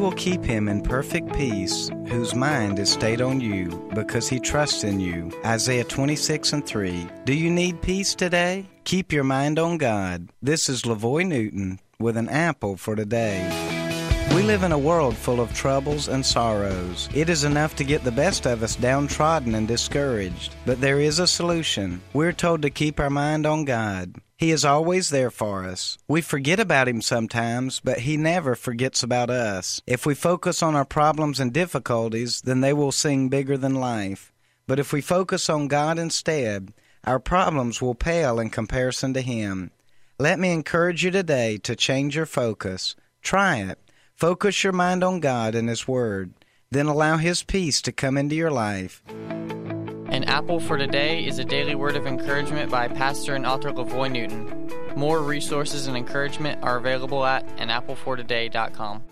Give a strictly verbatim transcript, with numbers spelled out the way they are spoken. will keep him in perfect peace, whose mind is stayed on you, because he trusts in you. Isaiah twenty-six and three. Do you need peace today? Keep your mind on God. This is LaVoy Newton with an apple for today. We live in a world full of troubles and sorrows. It is enough to get the best of us downtrodden and discouraged. But there is a solution. We're told to keep our mind on God. He is always there for us. We forget about Him sometimes, but He never forgets about us. If we focus on our problems and difficulties, then they will seem bigger than life. But if we focus on God instead, our problems will pale in comparison to Him. Let me encourage you today to change your focus. Try it. Focus your mind on God and His Word. Then allow His peace to come into your life. An Apple for Today is a daily word of encouragement by pastor and author LaVoy Newton. More resources and encouragement are available at an apple for today dot com.